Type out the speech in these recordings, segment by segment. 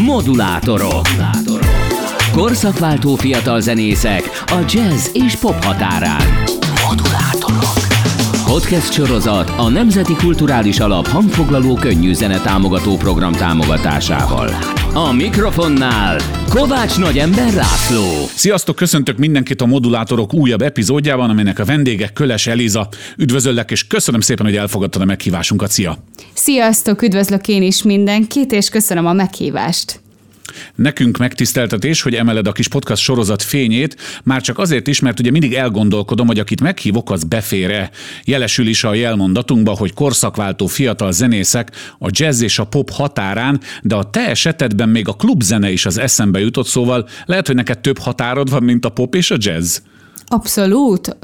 Modulátorok. Korszakváltó fiatal zenészek a jazz és pop határán. Modulátorok. Podcast sorozat a Nemzeti Kulturális Alap hangfoglaló könnyű zene támogató program támogatásával. A mikrofonnál Kovács Nagyember László. Sziasztok, köszöntök mindenkit a Modulátorok újabb epizódjában, aminek a vendége Köles Eliza. Üdvözöllek, és köszönöm szépen, hogy elfogadtad a meghívásunkat. Szia! Sziasztok, üdvözlök én is mindenkit, és köszönöm a meghívást. Nekünk megtiszteltetés, hogy emeled a kis podcast sorozat fényét, már csak azért is, mert ugye mindig elgondolkodom, hogy akit meghívok, az befér-e. Jelesül is a jelmondatunkba, hogy korszakváltó fiatal zenészek a jazz és a pop határán, de a te esetedben még a klubzene is az eszembe jutott, szóval lehet, hogy neked több határod van, mint a pop és a jazz. Abszolút.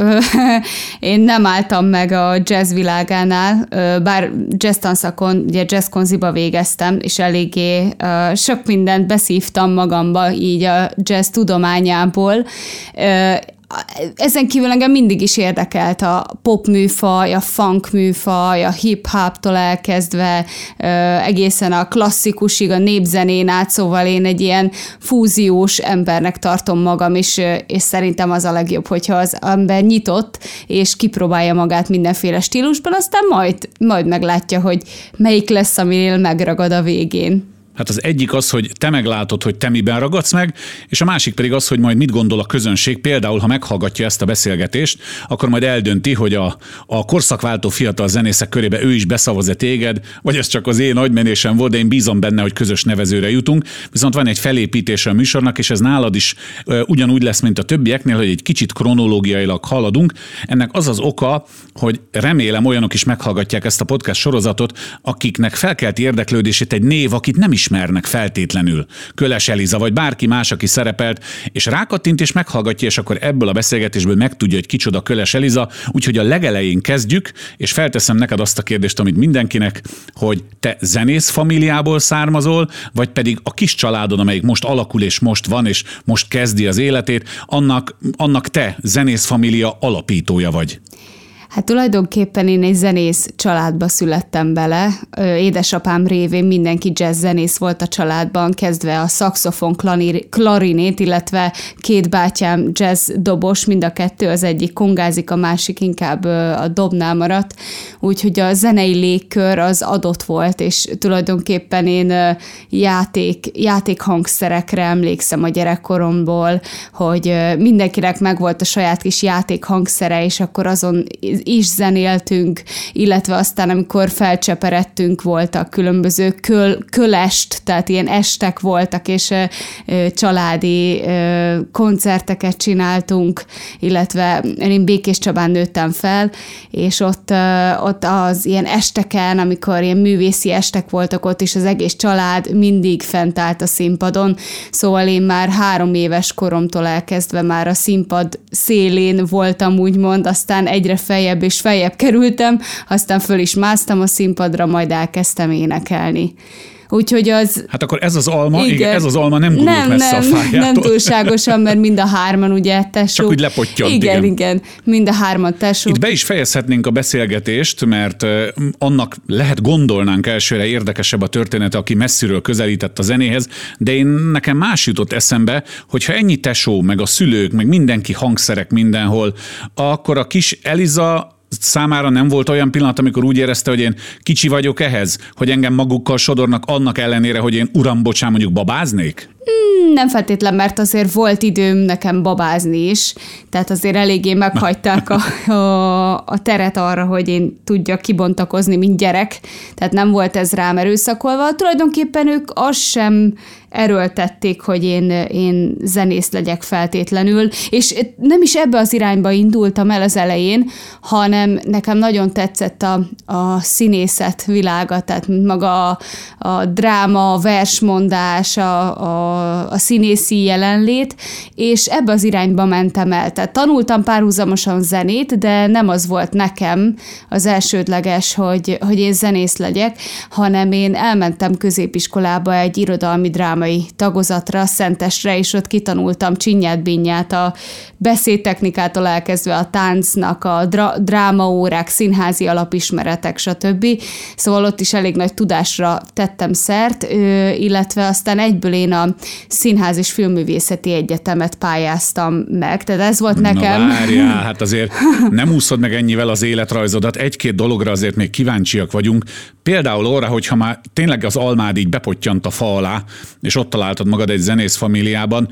Én nem álltam meg a jazz világánál, bár jazz tanszakon, ugye jazz konziba végeztem, és eléggé sok mindent beszívtam magamba így a jazz tudományából. Ezen kívül engem mindig is érdekelt a pop műfaj, a funk műfaj, a hip-hoptól elkezdve egészen a klasszikusig, a népzenén át, szóval én egy ilyen fúziós embernek tartom magam, és szerintem az a legjobb, hogyha az ember nyitott, és kipróbálja magát mindenféle stílusban, aztán majd meglátja, hogy melyik lesz, aminél megragad a végén. Hát az egyik az, hogy te meglátod, hogy te miben ragadsz meg, és a másik pedig az, hogy majd mit gondol a közönség, például ha meghallgatja ezt a beszélgetést, akkor majd eldönti, hogy a korszakváltó fiatal zenészek körébe ő is beszavaz-e téged, vagy ez csak az én agymenésem volt, de én bízom benne, hogy közös nevezőre jutunk. Viszont van egy felépítése a műsornak, és ez nálad is ugyanúgy lesz, mint a többieknél, hogy egy kicsit kronológiailag haladunk. Ennek az az oka, hogy remélem olyanok is meghallgatják ezt a podcast sorozatot, akiknek felkelti érdeklődését egy név, akit nem is ismernek feltétlenül. Köles Eliza, vagy bárki más, aki szerepelt, és rákattint, és meghallgatja, és akkor ebből a beszélgetésből megtudja, hogy kicsoda Köles Eliza, úgyhogy a legelején kezdjük, és felteszem neked azt a kérdést, amit mindenkinek, hogy te zenész familiából származol, vagy pedig a kis családod, amelyik most alakul, és most van, és most kezdi az életét, annak te zenész família alapítója vagy. Hát tulajdonképpen én egy zenész családba születtem bele. Édesapám révén mindenki jazz zenész volt a családban, kezdve a szaxofon, klarinét, illetve két bátyám jazz dobos, mind a kettő, az egyik kongázik, a másik inkább a dobnál maradt. Úgyhogy a zenei légkör az adott volt, és tulajdonképpen én játékhangszerekre emlékszem a gyerekkoromból, hogy mindenkinek megvolt a saját kis játékhangszere, és akkor azon is zenéltünk, illetve aztán, amikor felcseperedtünk, voltak különböző kölest, tehát ilyen estek voltak, és családi koncerteket csináltunk, illetve én Békés Csabán nőttem fel, és ott az ilyen esteken, amikor ilyen művészi estek voltak, ott is az egész család mindig fent állt a színpadon, szóval én már 3 éves koromtól elkezdve már a színpad szélén voltam, úgymond, aztán egyre feljebb és feljebb kerültem, aztán föl is másztam a színpadra, majd elkezdtem énekelni. Úgyhogy az... Hát akkor ez az alma, igen, ez az alma nem gurult messze a fájától. Nem túlságosan, mert mind a hárman ugye tesók. Csak úgy lepottyant, igen. Mind a hárman tesók. Itt be is fejezhetnénk a beszélgetést, mert annak lehet gondolnánk elsőre érdekesebb a története, aki messziről közelített a zenéhez, de nekem más jutott eszembe, hogyha ennyi tesó, meg a szülők, meg mindenki hangszerek mindenhol, akkor a kis Eliza számára nem volt olyan pillanat, amikor úgy érezte, hogy én kicsi vagyok ehhez, hogy engem magukkal sodornak annak ellenére, hogy én uram, bocsán, mondjuk babáznék? Nem feltétlen, mert azért volt időm nekem babázni is, tehát azért eléggé meghagyták a teret arra, hogy én tudjak kibontakozni, mint gyerek, tehát nem volt ez rám erőszakolva. Tulajdonképpen ők azt sem erőltették, hogy én zenész legyek feltétlenül, és nem is ebbe az irányba indultam el az elején, hanem nekem nagyon tetszett a színészet világa, tehát maga a dráma, a versmondás, a a színészi jelenlét, és ebbe az irányba mentem el. Tehát tanultam párhuzamosan zenét, de nem az volt nekem az elsődleges, hogy én zenész legyek, hanem én elmentem középiskolába egy irodalmi drámai tagozatra, Szentesre, és ott kitanultam csinyát-binyát, a beszédtechnikától elkezdve a táncnak, a drámaórák, színházi alapismeretek, stb. Szóval ott is elég nagy tudásra tettem szert, illetve aztán egyből én a Színház és Filmművészeti Egyetemet pályáztam meg, tehát ez volt nekem. Na várjál, hát azért nem úszod meg ennyivel az életrajzodat, egy-két dologra azért még kíváncsiak vagyunk, például arra, hogyha már tényleg az almád így bepottyant a fa alá, és ott találtad magad egy zenész familiában,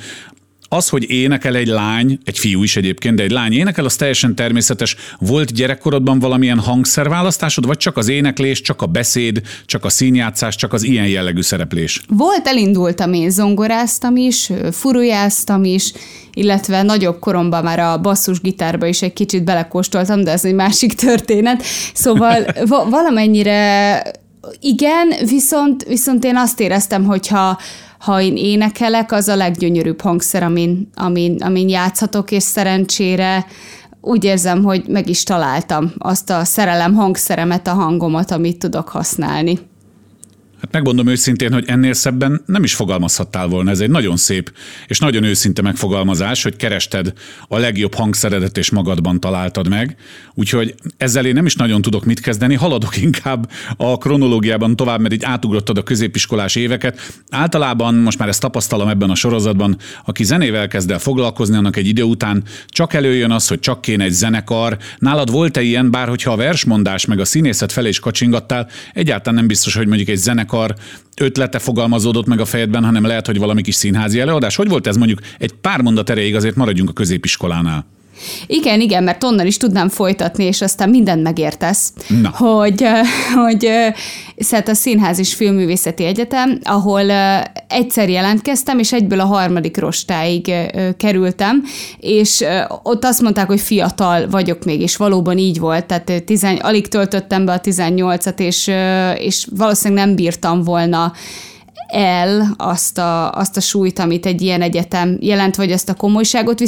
az, hogy énekel egy lány, egy fiú is egyébként, de egy lány énekel, az teljesen természetes. Volt gyerekkorodban valamilyen hangszerválasztásod, vagy csak az éneklés, csak a beszéd, csak a színjátszás, csak az ilyen jellegű szereplés? Volt, elindultam én, zongoráztam is, furujáztam is, illetve nagyobb koromban már a basszusgitárba is egy kicsit belekóstoltam, de ez egy másik történet. Szóval valamennyire igen, viszont én azt éreztem, hogyha én énekelek, az a leggyönyörűbb hangszer, amin játszhatok, és szerencsére úgy érzem, hogy meg is találtam azt a szerelem hangszeremet, a hangomat, amit tudok használni. Hát megmondom őszintén, hogy ennél szebben nem is fogalmazhattál volna. Ez egy nagyon szép és nagyon őszinte megfogalmazás, hogy kerested a legjobb hangszeredet és magadban találtad meg. Úgyhogy ezzel én nem is nagyon tudok mit kezdeni. Haladok inkább a kronológiában tovább, mert így átugrottad a középiskolás éveket. Általában, most már ezt tapasztalom ebben a sorozatban, aki zenével kezd el foglalkozni, annak egy idő után csak előjön az, hogy csak kéne egy zenekar. Nálad volt-e ilyen, bár hogyha a versmondás meg a színészet felé is kacsingattál, egyáltalán nem biztos, hogy mondjuk egy zenekar ötlete fogalmazódott meg a fejedben, hanem lehet, hogy valami kis színházi előadás. Hogy volt ez mondjuk egy pár mondat erejéig, azért maradjunk a középiskolánál? Igen, mert onnan is tudnám folytatni, és aztán mindent megértesz, hogy a Színház és Filmművészeti Egyetem, ahol egyszer jelentkeztem, és egyből a harmadik rostáig kerültem, és ott azt mondták, hogy fiatal vagyok még, és valóban így volt, tehát alig töltöttem be a 18-at, és valószínűleg nem bírtam volna el azt a súlyt, amit egy ilyen egyetem jelent, vagy azt a komolyságot,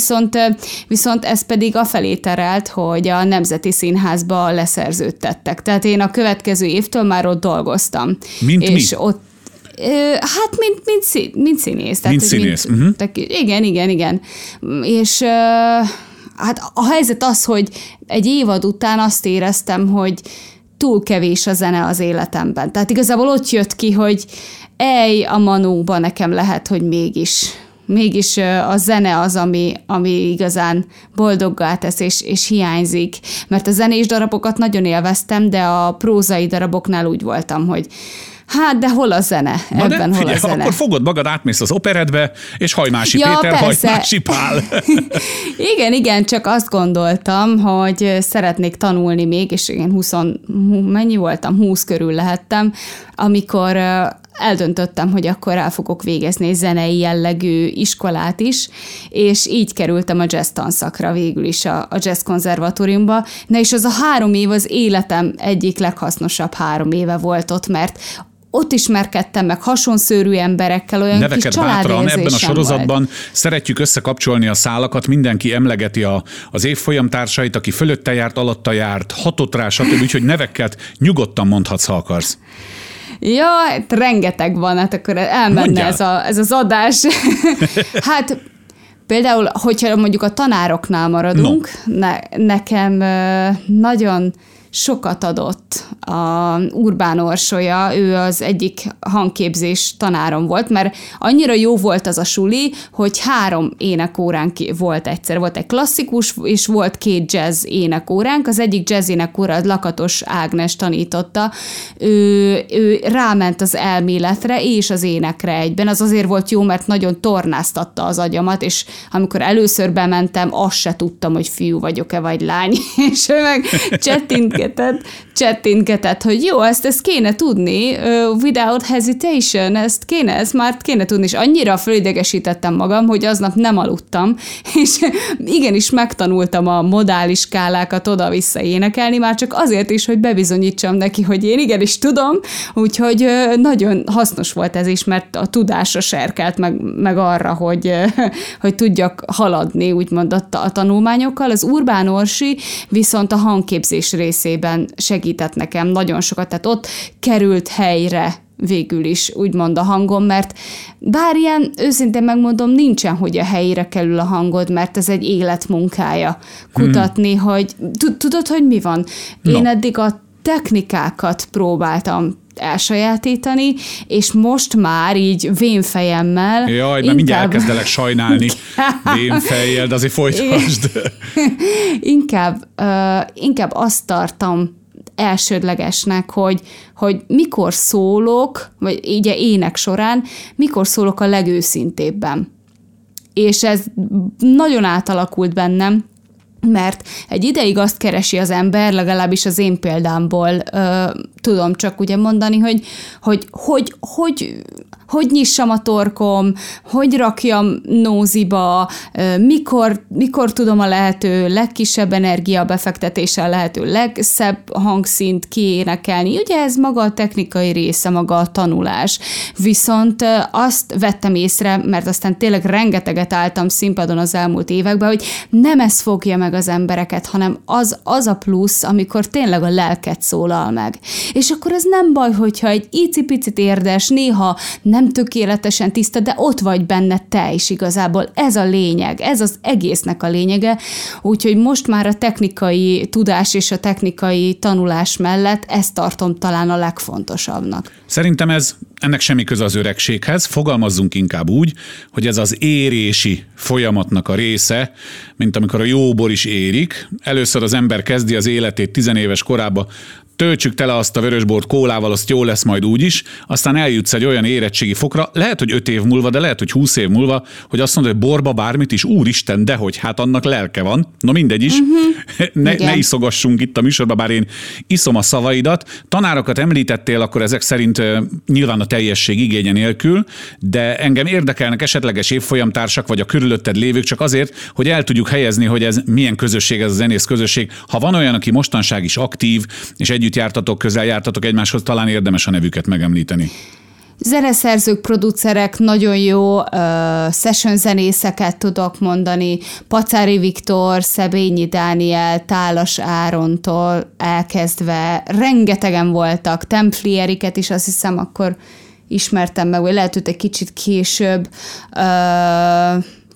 viszont ez pedig afelé terelt, hogy a Nemzeti Színházba leszerződtettek. Tehát én a következő évtől már ott dolgoztam. Ott hát mint színész. Tehát, mint színész. Tehát, igen. És hát a helyzet az, hogy egy évad után azt éreztem, hogy túl kevés a zene az életemben. Tehát igazából ott jött ki, hogy a Manóba nekem lehet, hogy mégis a zene az, ami igazán boldoggá tesz, és hiányzik. Mert a zenés darabokat nagyon élveztem, de a prózai daraboknál úgy voltam, hogy de hol a zene? Hol a zene? Akkor fogod magad, átmész az operetbe, és Hajmási Péter, persze. Hajmási Pál. igen, csak azt gondoltam, hogy szeretnék tanulni még, és én 20 körül lehettem, amikor eldöntöttem, hogy akkor el fogok végezni egy zenei jellegű iskolát is, és így kerültem a jazz tanszakra végül is a jazz konzervatóriumba. Na és az a 3 év az életem egyik leghasznosabb 3 éve volt ott, mert ott ismerkedtem meg hasonszőrű emberekkel, olyan neveket kis családérzésem. Ebben a sorozatban szeretjük összekapcsolni a szálakat, mindenki emlegeti az évfolyamtársait, aki fölötte járt, alatta járt, hatott rá, stb. Úgyhogy neveket nyugodtan mondhatsz, ha akarsz. Ja, hát rengeteg van, hát akkor elmenne ez az adás. Hát például, hogyha mondjuk a tanároknál maradunk, nekem nagyon sokat adott a Urbán Orsolya, ő az egyik hangképzés tanárom volt, mert annyira jó volt az a suli, hogy 3 énekóránk volt egyszer. Volt egy klasszikus, és volt 2 jazz énekóránk. Az egyik jazz énekóra Lakatos Ágnes tanította. Ő ráment az elméletre és az énekre egyben. Az azért volt jó, mert nagyon tornáztatta az agyamat, és amikor először bementem, azt se tudtam, hogy fiú vagyok-e, vagy lány. És ő meg csettintett, csettintgetett, hogy jó, ezt kéne tudni, without hesitation, ezt már kéne tudni, és annyira fölidegesítettem magam, hogy aznap nem aludtam, és igenis megtanultam a modális skálákat oda-vissza énekelni, már csak azért is, hogy bebizonyítsam neki, hogy én igenis tudom, úgyhogy nagyon hasznos volt ez is, mert a tudásra serkelt meg arra, hogy tudjak haladni, úgymond a tanulmányokkal. Az Urbán Orsi viszont a hangképzés részében segített nekem nagyon sokat, tehát ott került helyre végül is, úgymond a hangom, mert bár ilyen, őszintén megmondom, nincsen, hogy a helyére kerül a hangod, mert ez egy életmunkája kutatni, hogy tudod, hogy mi van? Én eddig a technikákat próbáltam elsajátítani, és most már így vénfejemmel... Jaj, mert mindjárt elkezdelek sajnálni vénfejjel, de azért folytasd. Inkább azt tartom elsődlegesnek, hogy mikor szólok, vagy így ének során, mikor szólok a legőszintébben. És ez nagyon átalakult bennem, mert egy ideig azt keresi az ember, legalábbis az én példámból tudom csak ugye mondani, hogy nyissam a torkom, hogy rakjam nóziba, mikor tudom a lehető legkisebb energia befektetéssel a lehető legszebb hangszínt kiénekelni. Ugye ez maga a technikai része, maga a tanulás. Viszont azt vettem észre, mert aztán tényleg rengeteget álltam színpadon az elmúlt években, hogy nem ez fogja meg az embereket, hanem az a plusz, amikor tényleg a lelket szólal meg. És akkor ez nem baj, hogyha egy icipicit érdes, néha nem tökéletesen tiszta, de ott vagy benne te is igazából. Ez a lényeg, ez az egésznek a lényege, úgyhogy most már a technikai tudás és a technikai tanulás mellett ezt tartom talán a legfontosabbnak. Szerintem ennek semmi köze az öregséghez, fogalmazzunk inkább úgy, hogy ez az érési folyamatnak a része, mint amikor a jóbor is érik. Először az ember kezdi az életét 10 éves korában, töltsük tele azt a vörösbort kólával, azt jó lesz majd úgy is, aztán eljutsz egy olyan érettségi fokra, lehet, hogy 5 év múlva, de lehet, hogy 20 év múlva, hogy azt mondod, hogy borba bármit is, úristen, dehogy, hát annak lelke van. No mindegy is, ne iszogassunk itt a műsorban, bár én iszom a szavaidat. Tanárokat említettél, akkor ezek szerint nyilván a teljesség igénye nélkül, de engem érdekelnek esetleges évfolyamtársak, vagy a körülötted lévők csak azért, hogy el tudjuk helyezni, hogy ez milyen közösség, ez a zenész közösség. Ha van olyan, aki mostanság is aktív, és együtt jártatok, közel jártatok egymáshoz, talán érdemes a nevüket megemlíteni. Zeneszerzők, producerek, nagyon jó session zenészeket tudok mondani. Pacári Viktor, Szebényi Dániel, Tálas Árontól elkezdve rengetegen voltak. Templier Eriket is azt hiszem akkor ismertem meg, vagy lehet, hogy egy kicsit később.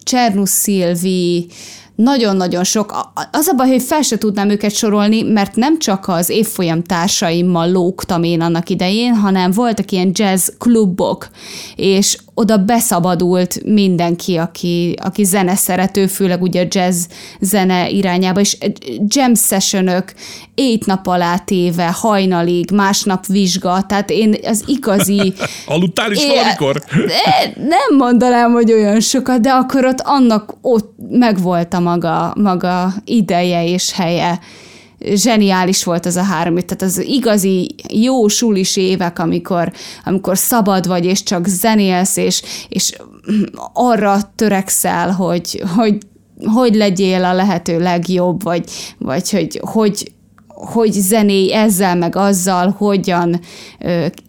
Csernusz Szilvi, nagyon-nagyon sok. Az a baj, hogy fel se tudnám őket sorolni, mert nem csak az évfolyam társaimmal lógtam én annak idején, hanem voltak ilyen jazz klubok, és oda beszabadult mindenki, aki zeneszerető, főleg ugye a jazz zene irányába, és jam sessionök 8 nap alá téve, hajnalig, másnap vizsga, tehát én az igazi... Aludtál is valamikor? Nem mondanám, hogy olyan sokat, de akkor ott megvolt a maga ideje és helye. Zseniális volt az a 3 év, tehát az igazi jó sulis évek, amikor szabad vagy, és csak zenélsz, és arra törekszel, hogy legyél a lehető legjobb, vagy hogy zenélj ezzel, meg azzal, hogyan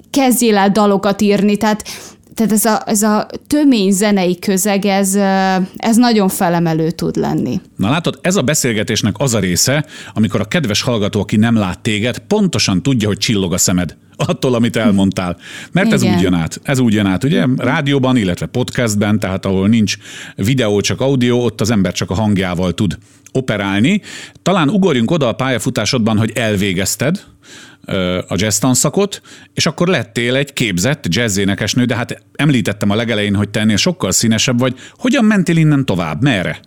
kezdjél el dalokat írni, tehát ez a tömény zenei közeg, ez nagyon felemelő tud lenni. Na látod, ez a beszélgetésnek az a része, amikor a kedves hallgató, aki nem lát téged, pontosan tudja, hogy csillog a szemed attól, amit elmondtál. Mert igen. Ez úgy jön át, ugye? Rádióban, illetve podcastben, tehát ahol nincs videó, csak audio, ott az ember csak a hangjával tud operálni. Talán ugorjunk oda a pályafutásodban, hogy elvégezted a jazz tanszakot, és akkor lettél egy képzett jazz énekesnő, de hát említettem a legelején, hogy te ennél sokkal színesebb vagy. Hogyan mentél innen tovább? Merre?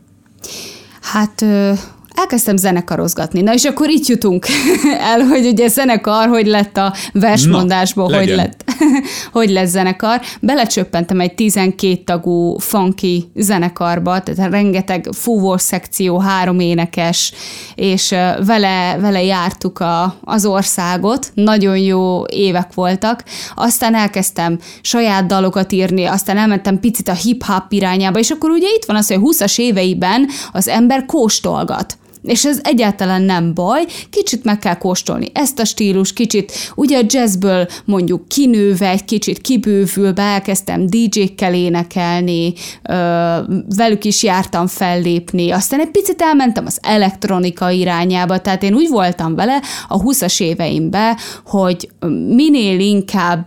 Hát elkezdtem zenekarozgatni. Na és akkor itt jutunk el, hogy ugye zenekar, hogy lett a versmondásból, na, hogy lett zenekar. Belecsöppentem egy 12 tagú funky zenekarba, tehát rengeteg fúvós szekció, 3 énekes, és vele jártuk az országot, nagyon jó évek voltak. Aztán elkezdtem saját dalokat írni, aztán elmentem picit a hip-hop irányába, és akkor ugye itt van az, hogy a 20-as éveiben az ember kóstolgat. És ez egyáltalán nem baj, kicsit meg kell kóstolni ezt a stílus, kicsit ugye a jazzből mondjuk kinőve, egy kicsit kibővülve elkezdtem DJ-kkel énekelni, velük is jártam fellépni, aztán egy picit elmentem az elektronika irányába, tehát én úgy voltam vele a 20-as éveimben, hogy minél inkább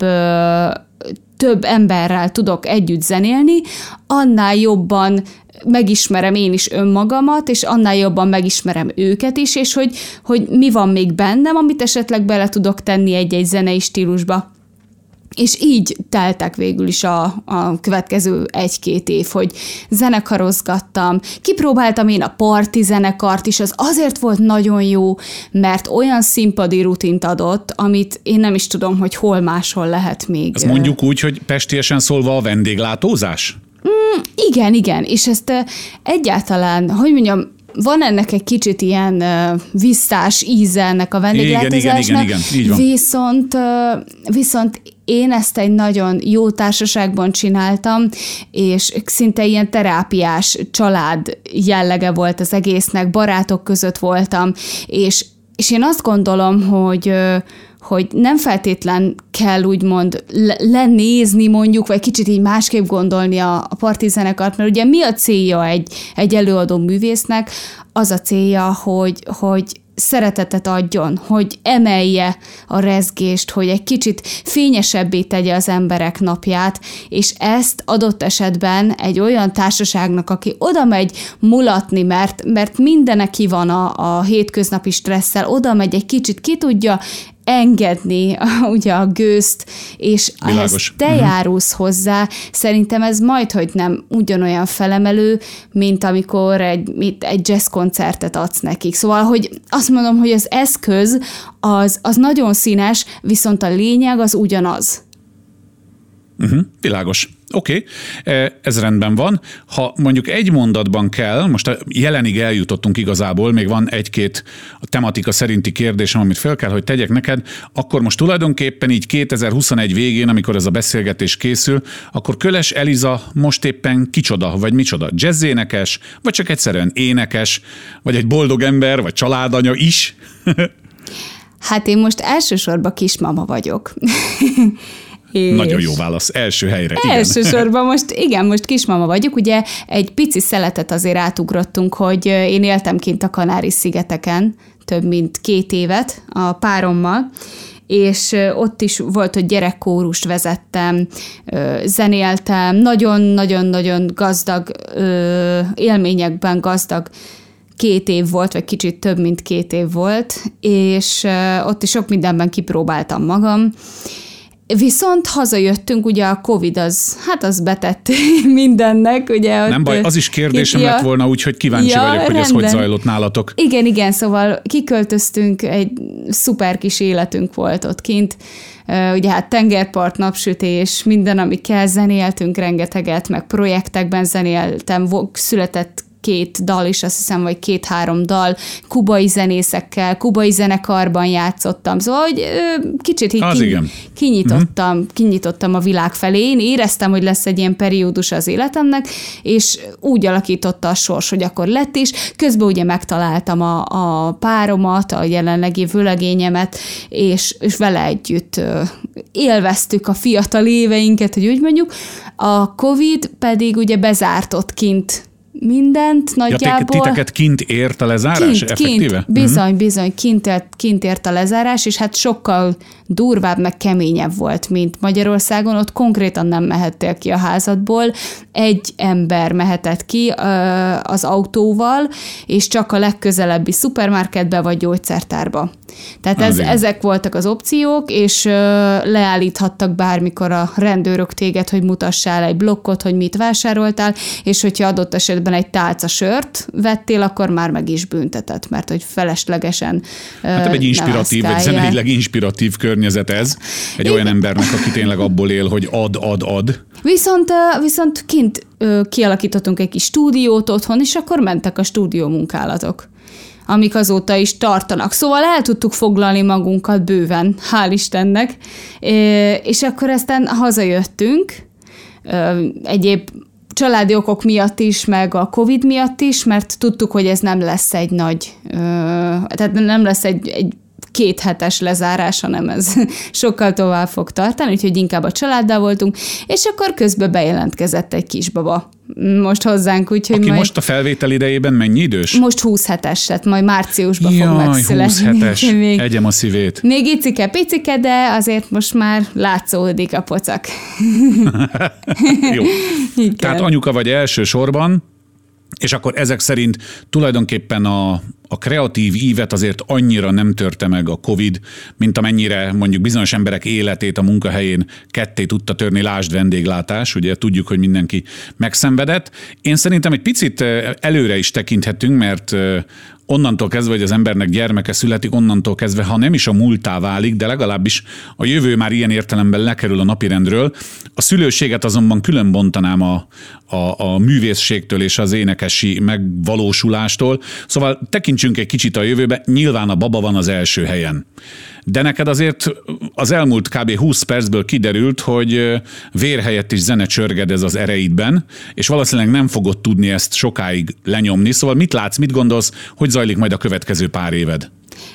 több emberrel tudok együtt zenélni, annál jobban megismerem én is önmagamat, és annál jobban megismerem őket is, és hogy mi van még bennem, amit esetleg bele tudok tenni egy-egy zenei stílusba. És így teltek végül is a következő 1-2 év, hogy zenekarozgattam, kipróbáltam én a parti zenekart is, az azért volt nagyon jó, mert olyan színpadi rutint adott, amit én nem is tudom, hogy hol máshol lehet még. Ez mondjuk úgy, hogy pestiesen szólva a vendéglátózás? Igen, és ezt egyáltalán, hogy mondjam, van ennek egy kicsit ilyen visszás íze ennek a vendéglátózásnak, igen. Viszont én ezt egy nagyon jó társaságban csináltam, és szinte ilyen terápiás család jellege volt az egésznek, barátok között voltam, és én azt gondolom, hogy nem feltétlen kell úgymond lenézni mondjuk, vagy kicsit így másképp gondolni a parti zenekart, mert ugye mi a célja egy előadó művésznek? Az a célja, hogy szeretetet adjon, hogy emelje a rezgést, hogy egy kicsit fényesebbé tegye az emberek napját, és ezt adott esetben egy olyan társaságnak, aki oda megy mulatni, mert mindenek ki van a hétköznapi stresszel, oda megy egy kicsit, ki tudja engedni ugye a gőzt, és ehhez te járulsz hozzá, szerintem ez majdhogy nem ugyanolyan felemelő, mint amikor egy jazz koncertet adsz nekik. Szóval, hogy azt mondom, hogy az eszköz az nagyon színes, viszont a lényeg az ugyanaz. Világos. Oké, ez rendben van. Ha mondjuk egy mondatban kell, most jelenig eljutottunk igazából, még van 1-2 a tematika szerinti kérdésem, amit fel kell, hogy tegyek neked, akkor most tulajdonképpen így 2021 végén, amikor ez a beszélgetés készül, akkor Köles Eliza most éppen kicsoda, vagy micsoda? Jazzénekes, vagy csak egyszerűen énekes, vagy egy boldog ember, vagy családanya is? Hát én most elsősorban kismama vagyok. És nagyon jó válasz, első helyre. Elsősorban most kismama vagyok, ugye egy pici szeletet azért átugrottunk, hogy én éltem kint a Kanári-szigeteken több mint 2 évet a párommal, és ott is volt, hogy gyerekkórust vezettem, zenéltem, nagyon-nagyon-nagyon gazdag élményekben gazdag 2 év volt, vagy kicsit több, mint 2 év volt, és ott is sok mindenben kipróbáltam magam. Viszont hazajöttünk, ugye a Covid az betett mindennek, ugye. Nem baj, az is kérdésem lett volna, úgyhogy kíváncsi vagyok, hogy ez hogy zajlott nálatok. Igen, szóval kiköltöztünk, egy szuper kis életünk volt ott kint, ugye hát tengerpart, napsütés, minden, ami kell, zenéltünk rengeteget, meg projektekben zenéltem, született 2 dal is, azt hiszem, vagy 2-3 dal, kubai zenészekkel, kubai zenekarban játszottam, szóval, hogy kicsit így kinyitottam a világ felé, én éreztem, hogy lesz egy ilyen periódus az életemnek, és úgy alakította a sors, hogy akkor lett is, közben ugye megtaláltam a páromat, a jelenlegi vőlegényemet, és vele együtt élveztük a fiatal éveinket, hogy úgy mondjuk, a Covid pedig ugye bezártott kint mindent nagyjából. Titeket kint ért a lezárás? Kint, effektíve? Bizony, kint ért a lezárás, és hát sokkal durvább, meg keményebb volt, mint Magyarországon. Ott konkrétan nem mehettél ki a házadból. Egy ember mehetett ki az autóval, és csak a legközelebbi szupermarketbe vagy gyógyszertárba. Tehát ezek voltak az opciók, és leállíthattak bármikor a rendőrök téged, hogy mutassál egy blokkot, hogy mit vásároltál, és hogyha adott esetben egy tálca sört vettél, akkor már meg is büntetett, mert hogy feleslegesen egy inspiratív, vagy zeneileg inspiratív környezet ez, egy olyan embernek, aki tényleg abból él, hogy ad. Viszont kint kialakítottunk egy kis stúdiót otthon, és akkor mentek a stúdió munkálatok, amik azóta is tartanak. Szóval el tudtuk foglalni magunkat bőven, hál' Istennek, és akkor aztán hazajöttünk, egyéb családi okok miatt is, meg a Covid miatt is, mert tudtuk, hogy ez nem lesz egy nagy, tehát nem lesz egy kéthetes lezárás, hanem ez sokkal tovább fog tartani, úgyhogy inkább a családdal voltunk, és akkor közben bejelentkezett egy kisbaba most hozzánk, úgyhogy aki majd... most a felvétel idejében mennyi idős? Most 27-es, tehát majd márciusban fog megszületni. 27-es, egyem a szívét. Még icike-picike, de azért most már látszódik a pocak. Jó. Tehát anyuka vagy elsősorban, és akkor ezek szerint tulajdonképpen a kreatív ívet azért annyira nem törte meg a Covid, mint amennyire mondjuk bizonyos emberek életét a munkahelyén ketté tudta törni, lásd vendéglátás, ugye tudjuk, hogy mindenki megszenvedett. Én szerintem egy picit előre is tekinthetünk, mert onnantól kezdve, hogy az embernek gyermeke születik, onnantól kezdve, ha nem is a múlttá válik, de legalábbis a jövő már ilyen értelemben lekerül a napirendről. A szülőséget azonban külön bontanám a művészségtől és az énekesi megvalósulástól. Szóval tekintsünk egy kicsit a jövőbe, nyilván a baba van az első helyen. De neked azért az elmúlt kb. 20 percből kiderült, hogy vér helyett is zene csörged ez az ereidben, és valószínűleg nem fogod tudni ezt sokáig lenyomni. Szóval mit látsz, mit gondolsz, hogy zajlik majd a következő pár éved?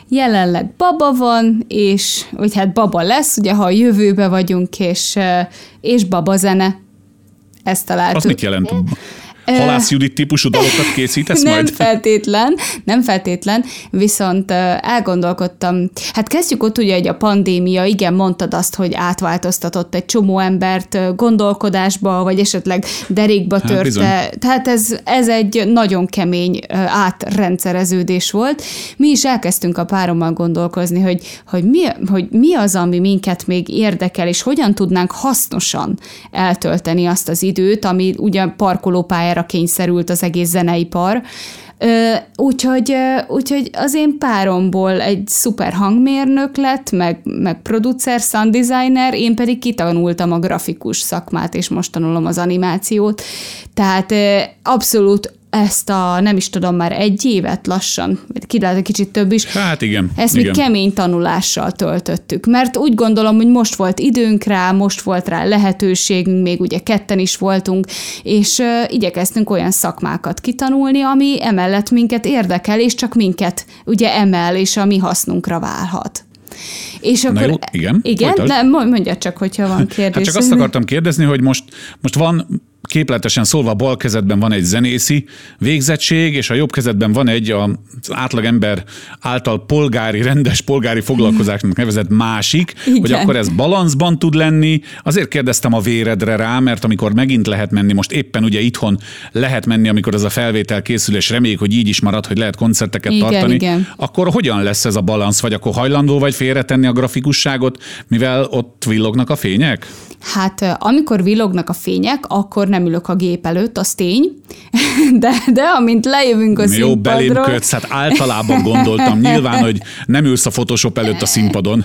Jelenleg baba van, és hogy hát baba lesz, ugye ha a jövőbe vagyunk, és babazene. Ezt találtuk. Azt mit jelent? Halász Judit típusú dalokat készítesz nem majd? Nem feltétlen, viszont elgondolkodtam. Hát kezdjük ott ugye, hogy a pandémia, igen, mondtad azt, hogy átváltoztatott egy csomó embert gondolkodásba, vagy esetleg derékba törte. Hát, tehát ez egy nagyon kemény átrendszereződés volt. Mi is elkezdtünk a párommal gondolkozni, hogy mi az, ami minket még érdekel, és hogyan tudnánk hasznosan eltölteni azt az időt, ami ugye parkolópályára kényszerült az egész zeneipar. Úgyhogy az én páromból egy szuper hangmérnök lett, meg producer, sound designer, én pedig kitanultam a grafikus szakmát, és most tanulom az animációt. Tehát abszolút ezt a, nem is tudom, már egy évet lassan, egy kicsit több is. Hát igen. Ezt mi kemény tanulással töltöttük, mert úgy gondolom, hogy most volt időnk rá, most volt rá lehetőségünk, még ugye ketten is voltunk, és igyekeztünk olyan szakmákat kitanulni, ami emellett minket érdekel, és csak minket ugye emel, és a mi hasznunkra válhat. És akkor, jó, igen? Mondja csak, hogyha van kérdés. Hát csak azt akartam kérdezni, hogy most van... Képletesen szólva a bal kezedben van egy zenészi végzettség, és a jobb kezedben van egy az átlagember által rendes polgári foglalkozásnak nevezett másik, igen. Hogy akkor ez balanszban tud lenni. Azért kérdeztem a véredre rá, mert amikor megint lehet menni, most éppen ugye itthon lehet menni, amikor ez a felvétel készül, és reméljük, hogy így is marad, hogy lehet koncerteket tartani. Igen. Akkor hogyan lesz ez a balansz? Vagy akkor hajlandó vagy félretenni a grafikusságot, mivel ott villognak a fények? Hát amikor villognak a fények, akkor nem ülök a gép előtt, az tény, de amint lejövünk a színpadról... Jó, belém kötsz, hát általában gondoltam nyilván, hogy nem ülsz a Photoshop előtt a színpadon.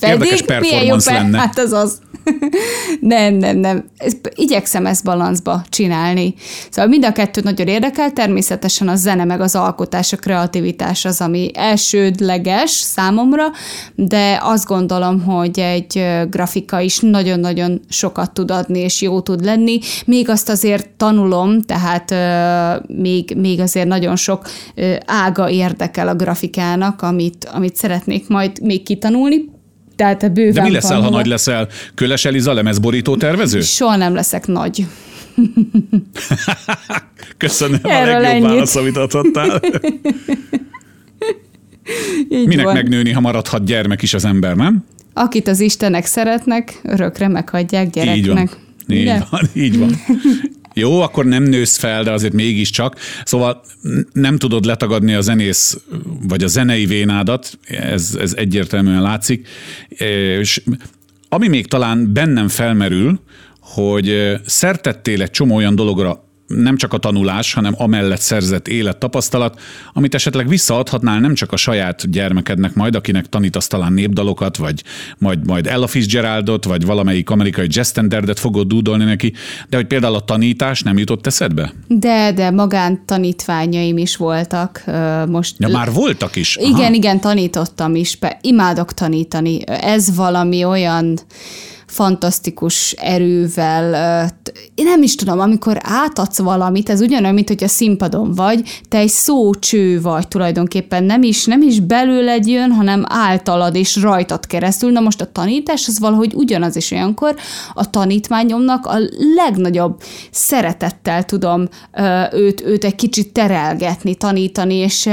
Érdekes performance lenne. Hát az. Nem. Igyekszem ezt balanszba csinálni. Szóval mind a kettőt nagyon érdekel, természetesen a zene meg az alkotás, a kreativitás az, ami elsődleges számomra, de azt gondolom, hogy egy grafika is nagyon-nagyon sokat tud adni, és jó tud lenni. Még azt azért tanulom, tehát még azért nagyon sok ága érdekel a grafikának, amit szeretnék majd még kitanulni. Tehát bőven. De mi leszel, ha nagy leszel? Köles Eliza lemezborító tervező? Soha nem leszek nagy. Köszönöm. Erről a legjobb választ, amit adhattál. Minek van megnőni, ha maradhat gyermek is az ember, nem? Akit az Istenek szeretnek, örökre meghagyják gyereknek. Így van. Jó, akkor nem nősz fel, de azért mégiscsak. Szóval nem tudod letagadni a zenész, vagy a zenei vénádat, ez egyértelműen látszik. És ami még talán bennem felmerül, hogy szertettél egy csomó olyan dologra, nem csak a tanulás, hanem amellett szerzett élettapasztalat, amit esetleg visszaadhatnál nem csak a saját gyermekednek majd, akinek tanítasz talán népdalokat, vagy majd Ella Fitzgeraldot, vagy valamelyik amerikai jazz standardet fogod dúdolni neki, de hogy például a tanítás nem jutott eszedbe? De magántanítványaim is voltak. Ja, már voltak is? Aha. Igen, tanítottam is. Imádok tanítani. Ez valami olyan fantasztikus erővel. Én nem is tudom, amikor átadsz valamit, ez ugyanolyan, mint hogy a színpadon vagy, te egy szócső vagy tulajdonképpen, nem is belőled jön, hanem általad és rajtad keresztül. Na most a tanítás az valahogy ugyanaz, és olyankor a tanítványomnak a legnagyobb szeretettel tudom őt egy kicsit terelgetni, tanítani, és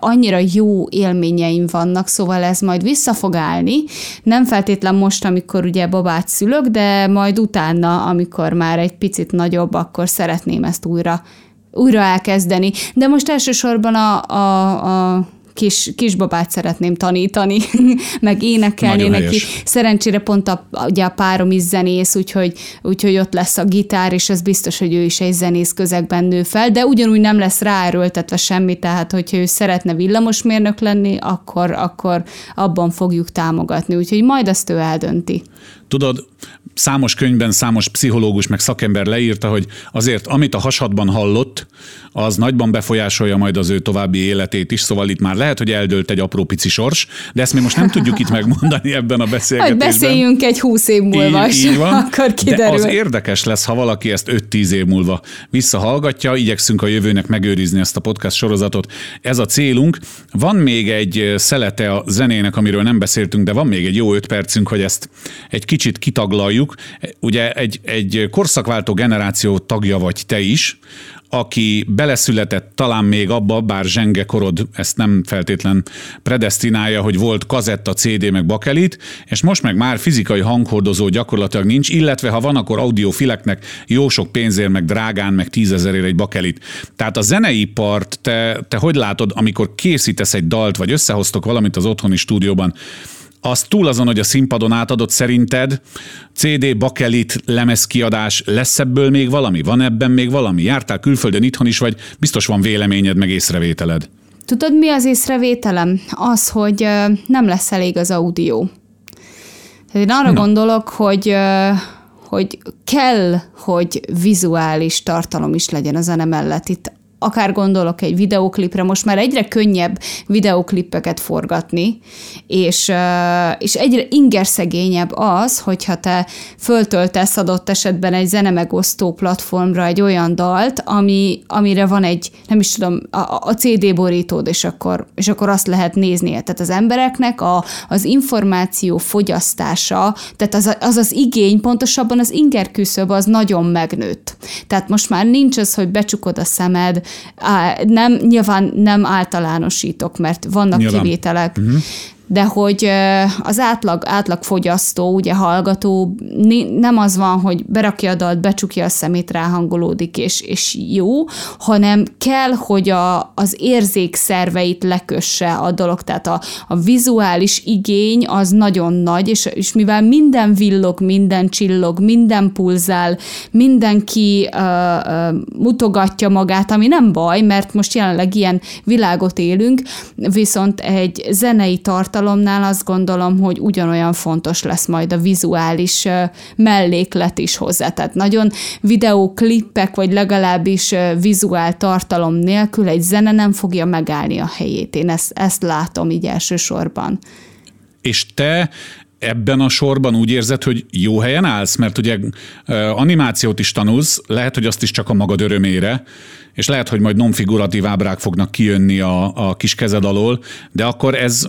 annyira jó élményeim vannak, szóval ez majd vissza fog állni. Nem feltétlen most, amikor ugye babát szülök, de majd utána, amikor már egy picit nagyobb, akkor szeretném ezt újra elkezdeni. De most elsősorban a kisbabát szeretném tanítani, meg énekelni neki. Szerencsére pont ugye a párom is zenész, úgyhogy ott lesz a gitár, és ez biztos, hogy ő is egy zenész közegben nő fel, de ugyanúgy nem lesz ráerőltetve semmi, tehát hogyha ő szeretne villamosmérnök lenni, akkor abban fogjuk támogatni, úgyhogy majd ezt ő eldönti. Tudod, számos könyvben számos pszichológus meg szakember leírta, hogy azért, amit a hasadban hallott, az nagyban befolyásolja majd az ő további életét is, szóval itt már lehet, hogy eldőlt egy apró pici sors, de ezt mi most nem tudjuk itt megmondani ebben a beszélgetésben. Hogy beszéljünk egy 20 év múlva, így van, akkor kiderül. De az érdekes lesz, ha valaki ezt 5-10 év múlva visszahallgatja, igyekszünk a jövőnek megőrizni ezt a podcast sorozatot. Ez a célunk. Van még egy szelete a zenének, amiről nem beszéltünk, de van még egy jó 5 percünk, hogy ezt egy kicsit kitaglaljuk. Ugye egy korszakváltó generáció tagja vagy te is, aki beleszületett talán még abba, bár zsenge korod ezt nem feltétlen predesztinálja, hogy volt kazetta, CD meg bakelit, és most meg már fizikai hanghordozó gyakorlatilag nincs, illetve ha van, akkor audiofileknek jó sok pénzért, meg drágán, meg 10 000-ért egy bakelit. Tehát a zeneipart te hogy látod, amikor készítesz egy dalt, vagy összehoztok valamit az otthoni stúdióban, az túl azon, hogy a színpadon átadott, szerinted CD, bakelit, lemezkiadás, lesz ebből még valami? Van ebben még valami? Jártál külföldön, itthon is vagy? Biztos van véleményed, meg észrevételed. Tudod, mi az észrevételem? Az, hogy nem lesz elég az audio. Tehát én arra gondolok, hogy kell, hogy vizuális tartalom is legyen a zene mellett. Itt akár gondolok egy videóklipre, most már egyre könnyebb videóklippeket forgatni, és egyre ingerszegényebb az, hogyha te föltöltesz adott esetben egy zenemegosztó platformra egy olyan dalt, amire van egy, nem is tudom, a CD borítód, és akkor azt lehet nézni. Tehát az embereknek az információ fogyasztása, tehát az igény, pontosabban az inger küszöb, az nagyon megnőtt. Tehát most már nincs az, hogy becsukod a szemed, nyilván nem általánosítok, mert vannak kivételek, de hogy az átlag fogyasztó, ugye hallgató, nem az van, hogy berakja a dalt, becsukja a szemét, ráhangolódik, és jó, hanem kell, hogy az érzékszerveit lekösse a dolog, tehát a vizuális igény az nagyon nagy, és mivel minden villog, minden csillog, minden pulzál, mindenki mutogatja magát, ami nem baj, mert most jelenleg ilyen világot élünk, viszont egy zenei tartalom azt gondolom, hogy ugyanolyan fontos lesz majd a vizuális melléklet is hozzá. Tehát nagyon videóklippek, vagy legalábbis vizuál tartalom nélkül egy zene nem fogja megállni a helyét. Én ezt látom így elsősorban. És te ebben a sorban úgy érzed, hogy jó helyen állsz? Mert ugye animációt is tanulsz, lehet, hogy azt is csak a magad örömére, és lehet, hogy majd nonfiguratív ábrák fognak kijönni a kis kezed alól, de akkor ez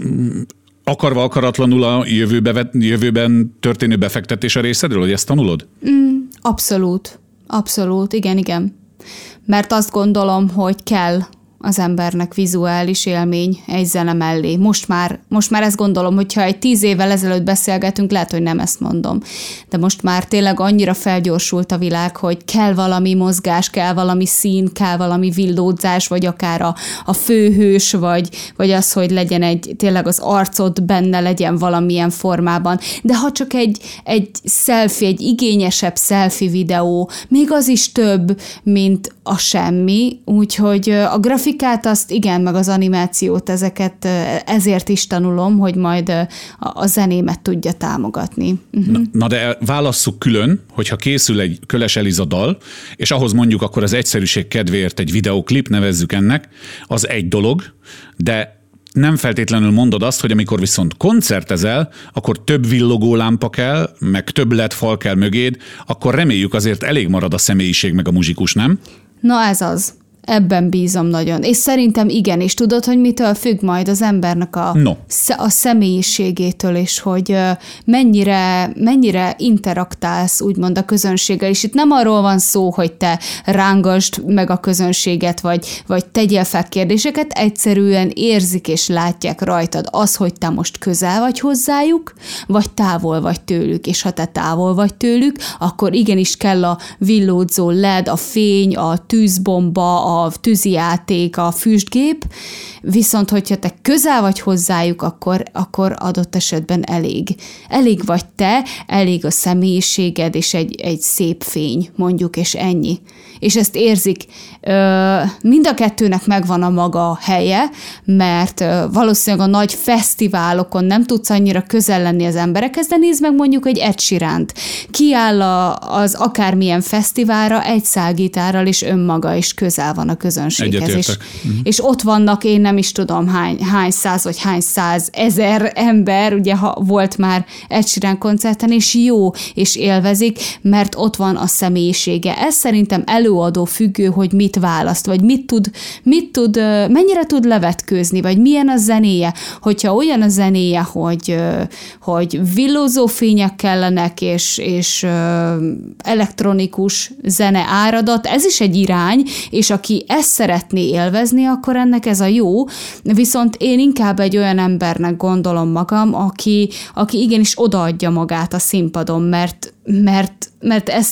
akarva akaratlanul a jövőben történő befektetés a részedről, hogy ezt tanulod? Abszolút. Igen. Mert azt gondolom, hogy kell az embernek vizuális élmény egy zene mellé. Most már ezt gondolom, hogyha egy 10 évvel ezelőtt beszélgetünk, lehet, hogy nem ezt mondom. De most már tényleg annyira felgyorsult a világ, hogy kell valami mozgás, kell valami szín, kell valami villódzás, vagy akár a főhős, vagy az, hogy legyen egy, tényleg az arcod benne legyen valamilyen formában. De ha csak egy selfie, egy igényesebb selfie videó, még az is több, mint a semmi, úgyhogy a grafikát azt igen, meg az animációt, ezeket ezért is tanulom, hogy majd a zenémet tudja támogatni. Uh-huh. Na de válasszuk külön, hogyha készül egy Köles Eliza dal, és ahhoz mondjuk akkor az egyszerűség kedvéért egy videóklip, nevezzük ennek, az egy dolog, de nem feltétlenül mondod azt, hogy amikor viszont koncertezel, akkor több villogó lámpa kell, meg több LED fal kell mögéd, akkor reméljük azért elég marad a személyiség meg a muzsikus, nem? Na ez az. Ebben bízom nagyon. És szerintem igen, és tudod, hogy mitől függ majd az embernek a személyiségétől, és hogy mennyire interaktálsz, úgymond a közönséggel, és itt nem arról van szó, hogy te rángasd meg a közönséget, vagy tegyél fel kérdéseket, egyszerűen érzik és látják rajtad az, hogy te most közel vagy hozzájuk, vagy távol vagy tőlük, és ha te távol vagy tőlük, akkor igenis kell a villódzó LED, a fény, a tűzbomba, a tűzijáték, a füstgép, viszont hogyha te közel vagy hozzájuk, akkor adott esetben elég vagy te, elég a személyiséged, és egy szép fény, mondjuk, és ennyi. És ezt érzik. Mind a kettőnek megvan a maga helye, mert valószínűleg a nagy fesztiválokon nem tudsz annyira közel lenni az emberekhez, de nézd meg mondjuk egy Ed Sheerant. Kiáll az akármilyen fesztiválra egy szálgitárral, és önmaga is közel van a közönséghez. És ott vannak, én nem is tudom hány száz vagy hány százezer ember, ugye ha volt már Ed Sheeran koncerten, és jó, és élvezik, mert ott van a személyisége. Ez szerintem előadó függő, hogy mit választ, vagy mit tud, mennyire tud levetkőzni, vagy milyen a zenéje. Hogyha olyan a zenéje, hogy villózó fények kellenek, és elektronikus zene áradat, ez is egy irány, és aki ezt szeretné élvezni, akkor ennek ez a jó, viszont én inkább egy olyan embernek gondolom magam, aki igenis odaadja magát a színpadon, mert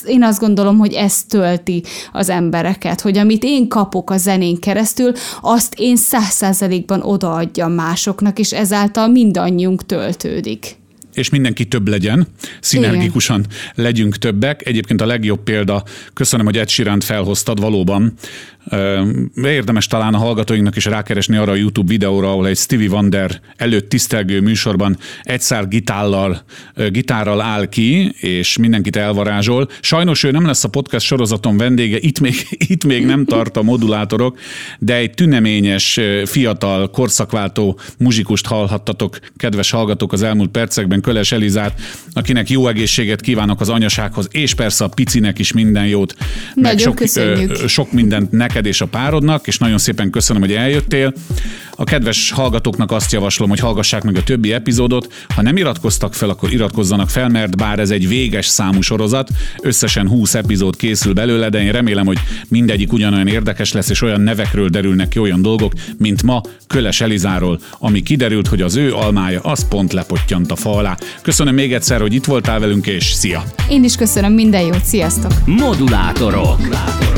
én azt gondolom, hogy ez tölti az embereket, hogy amit én kapok a zenén keresztül, azt én 100%-ban odaadjam másoknak, és ezáltal mindannyiunk töltődik. És mindenki több legyen, szinergikusan legyünk többek. Egyébként a legjobb példa, köszönöm, hogy Ed Sheerant felhoztad, valóban. Érdemes talán a hallgatóinknak is rákeresni arra a YouTube videóra, ahol egy Stevie Wonder előtt tisztelgő műsorban egy szál gitárral áll ki, és mindenkit elvarázsol. Sajnos ő nem lesz a podcast sorozaton vendége, itt még nem tart a Modulátorok, de egy tüneményes, fiatal, korszakváltó muzsikust hallhattatok, kedves hallgatók, az elmúlt percekben, Köles Elizát, akinek jó egészséget kívánok az anyasághoz, és persze a picinek is minden jót. Meg sok mindent neked és a párodnak, és nagyon szépen köszönöm, hogy eljöttél. A kedves hallgatóknak azt javaslom, hogy hallgassák meg a többi epizódot. Ha nem iratkoztak fel, akkor iratkozzanak fel, mert bár ez egy véges számú sorozat, összesen 20 epizód készül belőle, de én remélem, hogy mindegyik ugyanolyan érdekes lesz, és olyan nevekről derülnek ki olyan dolgok, mint ma Köles Elizáról, ami kiderült, hogy az ő almája az pont lepottyant a fa alá. Köszönöm még egyszer, hogy itt voltál velünk, és szia! Én is köszönöm, minden jót, sziasztok! Modulátorok.